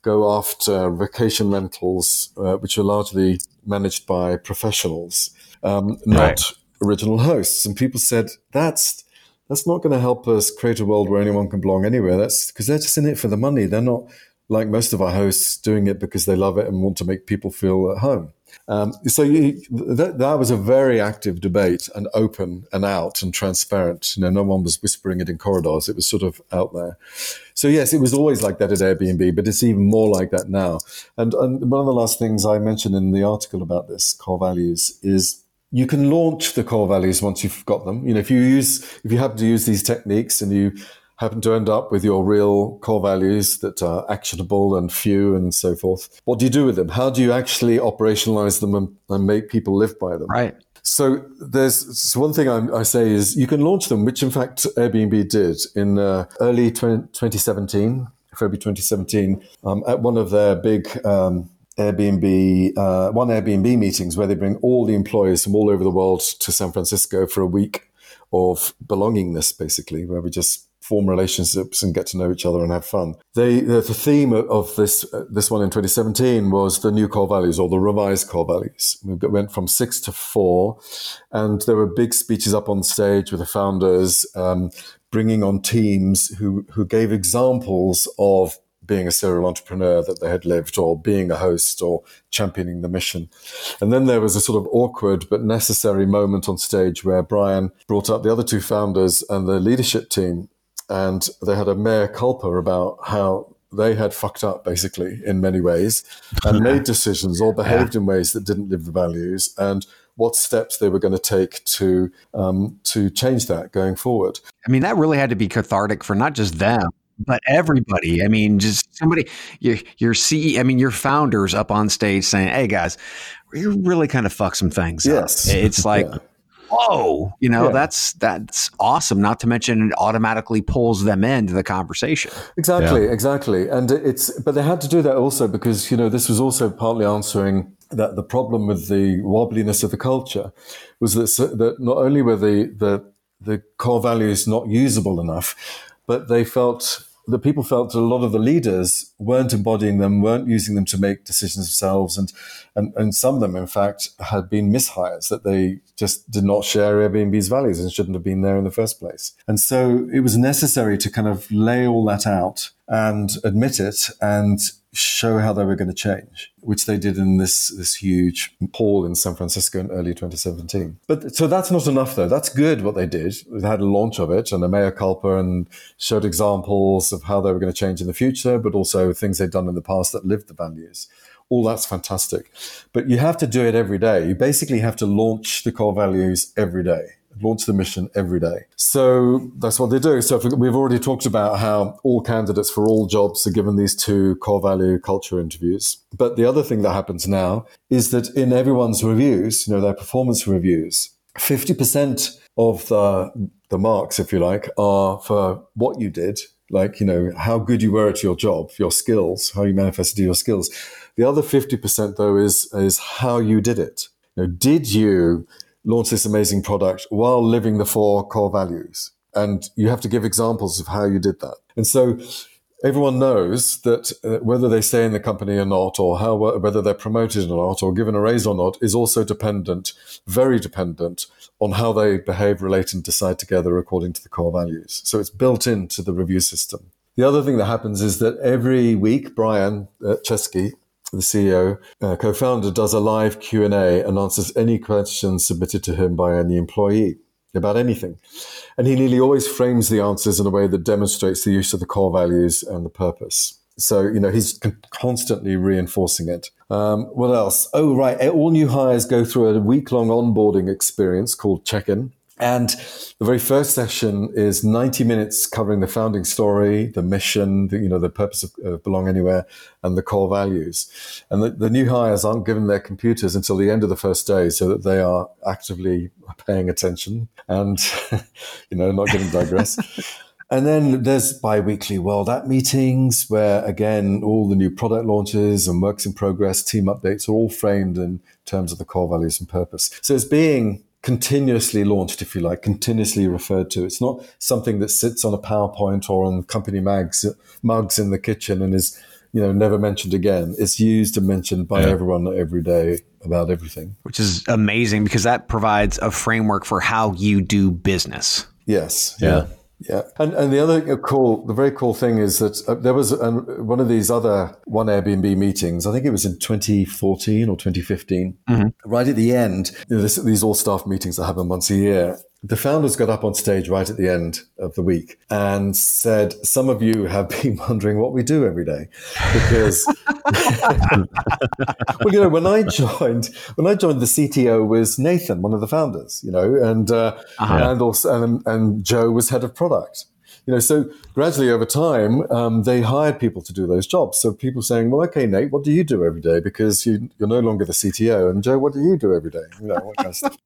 go after vacation rentals, uh, which are largely managed by professionals, um, not right. original hosts. And people said, that's that's not going to help us create a world where anyone can belong anywhere. That's because they're just in it for the money. They're not, like most of our hosts, doing it because they love it and want to make people feel at home. Um, so you, that, that was a very active debate, and open and out and transparent. You know, no one was whispering it in corridors. It was sort of out there. So yes, it was always like that at Airbnb, but it's even more like that now. And, and one of the last things I mentioned in the article about this core values is you can launch the core values once you've got them. You know, if you use, if you happen to use these techniques and you happen to end up with your real core values that are actionable and few and so forth, what do you do with them? How do you actually operationalize them and, and make people live by them? Right. So there's so one thing I, I say is you can launch them, which in fact Airbnb did in uh, early twenty, twenty seventeen, February twenty seventeen, um, at one of their big um, Airbnb, uh, one Airbnb meetings where they bring all the employees from all over the world to San Francisco for a week of belongingness, basically, where we just form relationships and get to know each other and have fun. They, the theme of this uh, this one in twenty seventeen was the new core values, or the revised core values. We went from six to four, and there were big speeches up on stage with the founders, um, bringing on teams who, who gave examples of being a serial entrepreneur that they had lived, or being a host, or championing the mission. And then there was a sort of awkward but necessary moment on stage where Brian brought up the other two founders and the leadership team, and they had a mea culpa about how they had fucked up, basically, in many ways, and made decisions or behaved yeah. in ways that didn't live the values, and what steps they were going to take to um, to change that going forward. I mean, that really had to be cathartic for not just them, but everybody. I mean, just somebody, your, your C E O, I mean, your founders up on stage saying, hey, guys, you really kind of fucked some things yes. up. It's like, yeah. whoa, you know, yeah. that's that's awesome. Not to mention it automatically pulls them into the conversation. Exactly, yeah. exactly. And it's, but they had to do that also because, you know, this was also partly answering that the problem with the wobbliness of the culture was that, that not only were the, the, the core values not usable enough, but they felt, the people felt that a lot of the leaders weren't embodying them, weren't using them to make decisions themselves. And, and, and some of them, in fact, had been mishires, that they just did not share Airbnb's values and shouldn't have been there in the first place. And so it was necessary to kind of lay all that out and admit it and show how they were going to change, which they did in this this huge poll in San Francisco in early twenty seventeen. But so that's not enough, though. That's good what they did. They had a launch of it and a mea culpa and showed examples of how they were going to change in the future, but also things they'd done in the past that lived the values. All that's fantastic. But you have to do it every day. You basically have to launch the core values every day. Launch the mission every day. So that's what they do. So if we've already talked about how all candidates for all jobs are given these two core value culture interviews. But the other thing that happens now is that in everyone's reviews, you know, their performance reviews, fifty percent of the, the marks, if you like, are for what you did, like, you know, how good you were at your job, your skills, how you manifested your skills. The other fifty percent, though, is, is how you did it. You know, did you launch this amazing product while living the four core values? And you have to give examples of how you did that. And so everyone knows that uh, whether they stay in the company or not, or how whether they're promoted or not, or given a raise or not, is also dependent, very dependent, on how they behave, relate, and decide together according to the core values. So it's built into the review system. The other thing that happens is that every week, Brian uh, Chesky, the C E O, uh, co-founder, does a live Q and A and answers any questions submitted to him by any employee about anything. And he nearly always frames the answers in a way that demonstrates the use of the core values and the purpose. So, you know, he's con- constantly reinforcing it. Um, what else? Oh, right. All new hires go through a week-long onboarding experience called check-in, And the very first session is ninety minutes covering the founding story, the mission, the, you know, the purpose of uh, Belong Anywhere, and the core values. And the, the new hires aren't given their computers until the end of the first day, so that they are actively paying attention and, you know, not going to digress. And then there's bi-weekly World App meetings where, again, all the new product launches and works in progress, team updates are all framed in terms of the core values and purpose. So it's being continuously launched, if you like, continuously referred to. It's not something that sits on a PowerPoint or on company mags, mugs in the kitchen and is, you know, never mentioned again. It's used and mentioned by yeah. everyone every day about everything. Which is amazing because that provides a framework for how you do business. Yes. Yeah. yeah. Yeah. And and the other cool, the very cool thing is that uh, there was um, one of these other One Airbnb meetings, I think it was in twenty fourteen or twenty fifteen, mm-hmm. right at the end, you know, this, these all-staff meetings that happen once a year, the founders got up on stage right at the end of the week and said, some of you have been wondering what we do every day. Because, well, you know, when I joined, when I joined, the C T O was Nathan, one of the founders, you know, and, uh, uh-huh. and, also, and, and Joe was head of product. You know, so gradually over time, um, they hired people to do those jobs. So people saying, well, okay, Nate, what do you do every day? Because you, you're no longer the C T O. And Joe, what do you do every day? You know, what kind of stuff.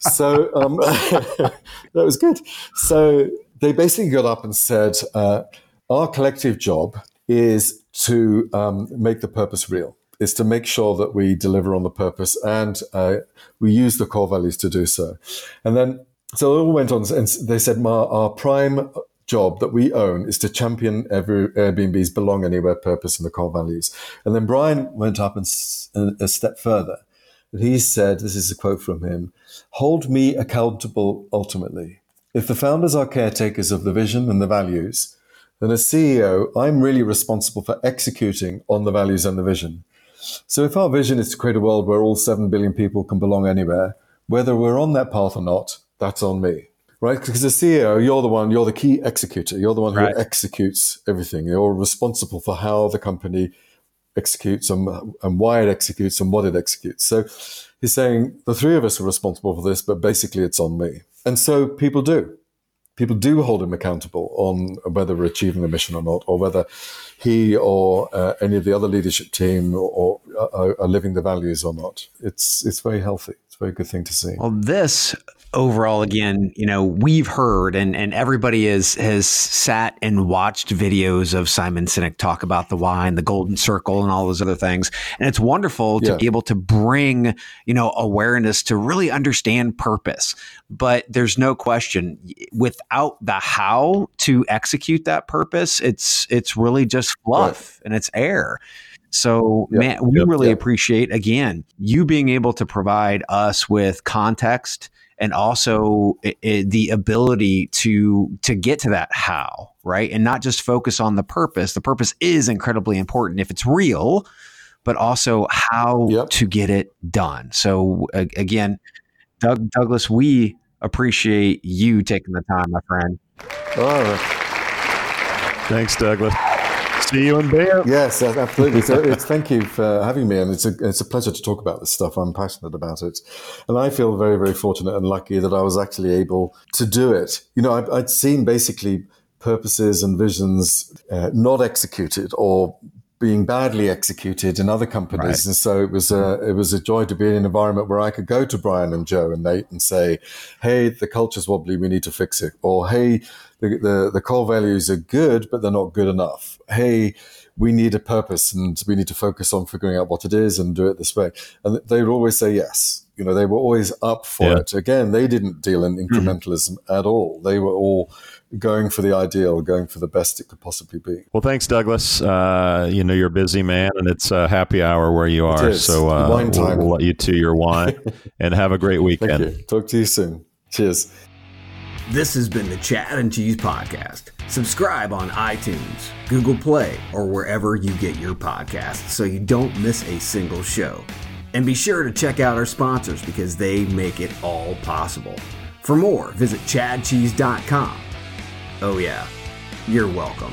So um, that was good. So they basically got up and said, uh, our collective job is to um, make the purpose real. It's to make sure that we deliver on the purpose and uh, we use the core values to do so. And then, so it all went on and they said, our prime job that we own is to champion every Airbnb's Belong Anywhere purpose and the core values. And then Brian went up and s- a step further. And he said, this is a quote from him, hold me accountable ultimately. If the founders are caretakers of the vision and the values, then as C E O, I'm really responsible for executing on the values and the vision. So if our vision is to create a world where all seven billion people can belong anywhere, whether we're on that path or not, that's on me, right? Because as C E O, you're the one, you're the key executor. You're the one who right. executes everything. You're responsible for how the company executes and, and why it executes and what it executes. So he's saying the three of us are responsible for this, but basically it's on me. And so people do. People do hold him accountable on whether we're achieving the mission or not, or whether he or uh, any of the other leadership team or, or are, are living the values or not. It's it's very healthy. It's a very good thing to see. Well, this overall, again, you know, we've heard and and everybody is has sat and watched videos of Simon Sinek talk about the why and the golden circle and all those other things. And it's wonderful to yeah. be able to bring, you know, awareness to really understand purpose. But there's no question with out the how to execute that purpose, it's it's really just fluff right. and it's air. So, yep. man, we yep. really yep. appreciate, again, you being able to provide us with context and also it, it, the ability to to get to that how, right? And not just focus on the purpose. The purpose is incredibly important if it's real, but also how yep. to get it done. So, a- again, Doug, Douglas, we appreciate you taking the time, my friend. Oh. Thanks, Douglas. See you in Bear. Yes, absolutely. So it's, thank you for having me. And it's a, it's a pleasure to talk about this stuff. I'm passionate about it. And I feel very, very fortunate and lucky that I was actually able to do it. You know, I'd, I'd seen basically purposes and visions uh, not executed or being badly executed in other companies. Right. And so it was a, it was a joy to be in an environment where I could go to Brian and Joe and Nate and say, hey, the culture's wobbly, we need to fix it. Or, hey, the, the, the core values are good, but they're not good enough. Hey, we need a purpose and we need to focus on figuring out what it is and do it this way. And they would always say yes. You know, they were always up for yeah. it. Again, they didn't deal in incrementalism mm-hmm. at all. They were all going for the ideal, going for the best it could possibly be. Well, thanks, Douglas. Uh, you know, you're a busy man, and it's a happy hour where you are. So uh, wine time. We'll, we'll let you to your wine, and have a great weekend. Thank you. Talk to you soon. Cheers. This has been the Chad and Cheese Podcast. Subscribe on iTunes, Google Play, or wherever you get your podcasts so you don't miss a single show. And be sure to check out our sponsors because they make it all possible. For more, visit chad cheese dot com. Oh yeah, you're welcome.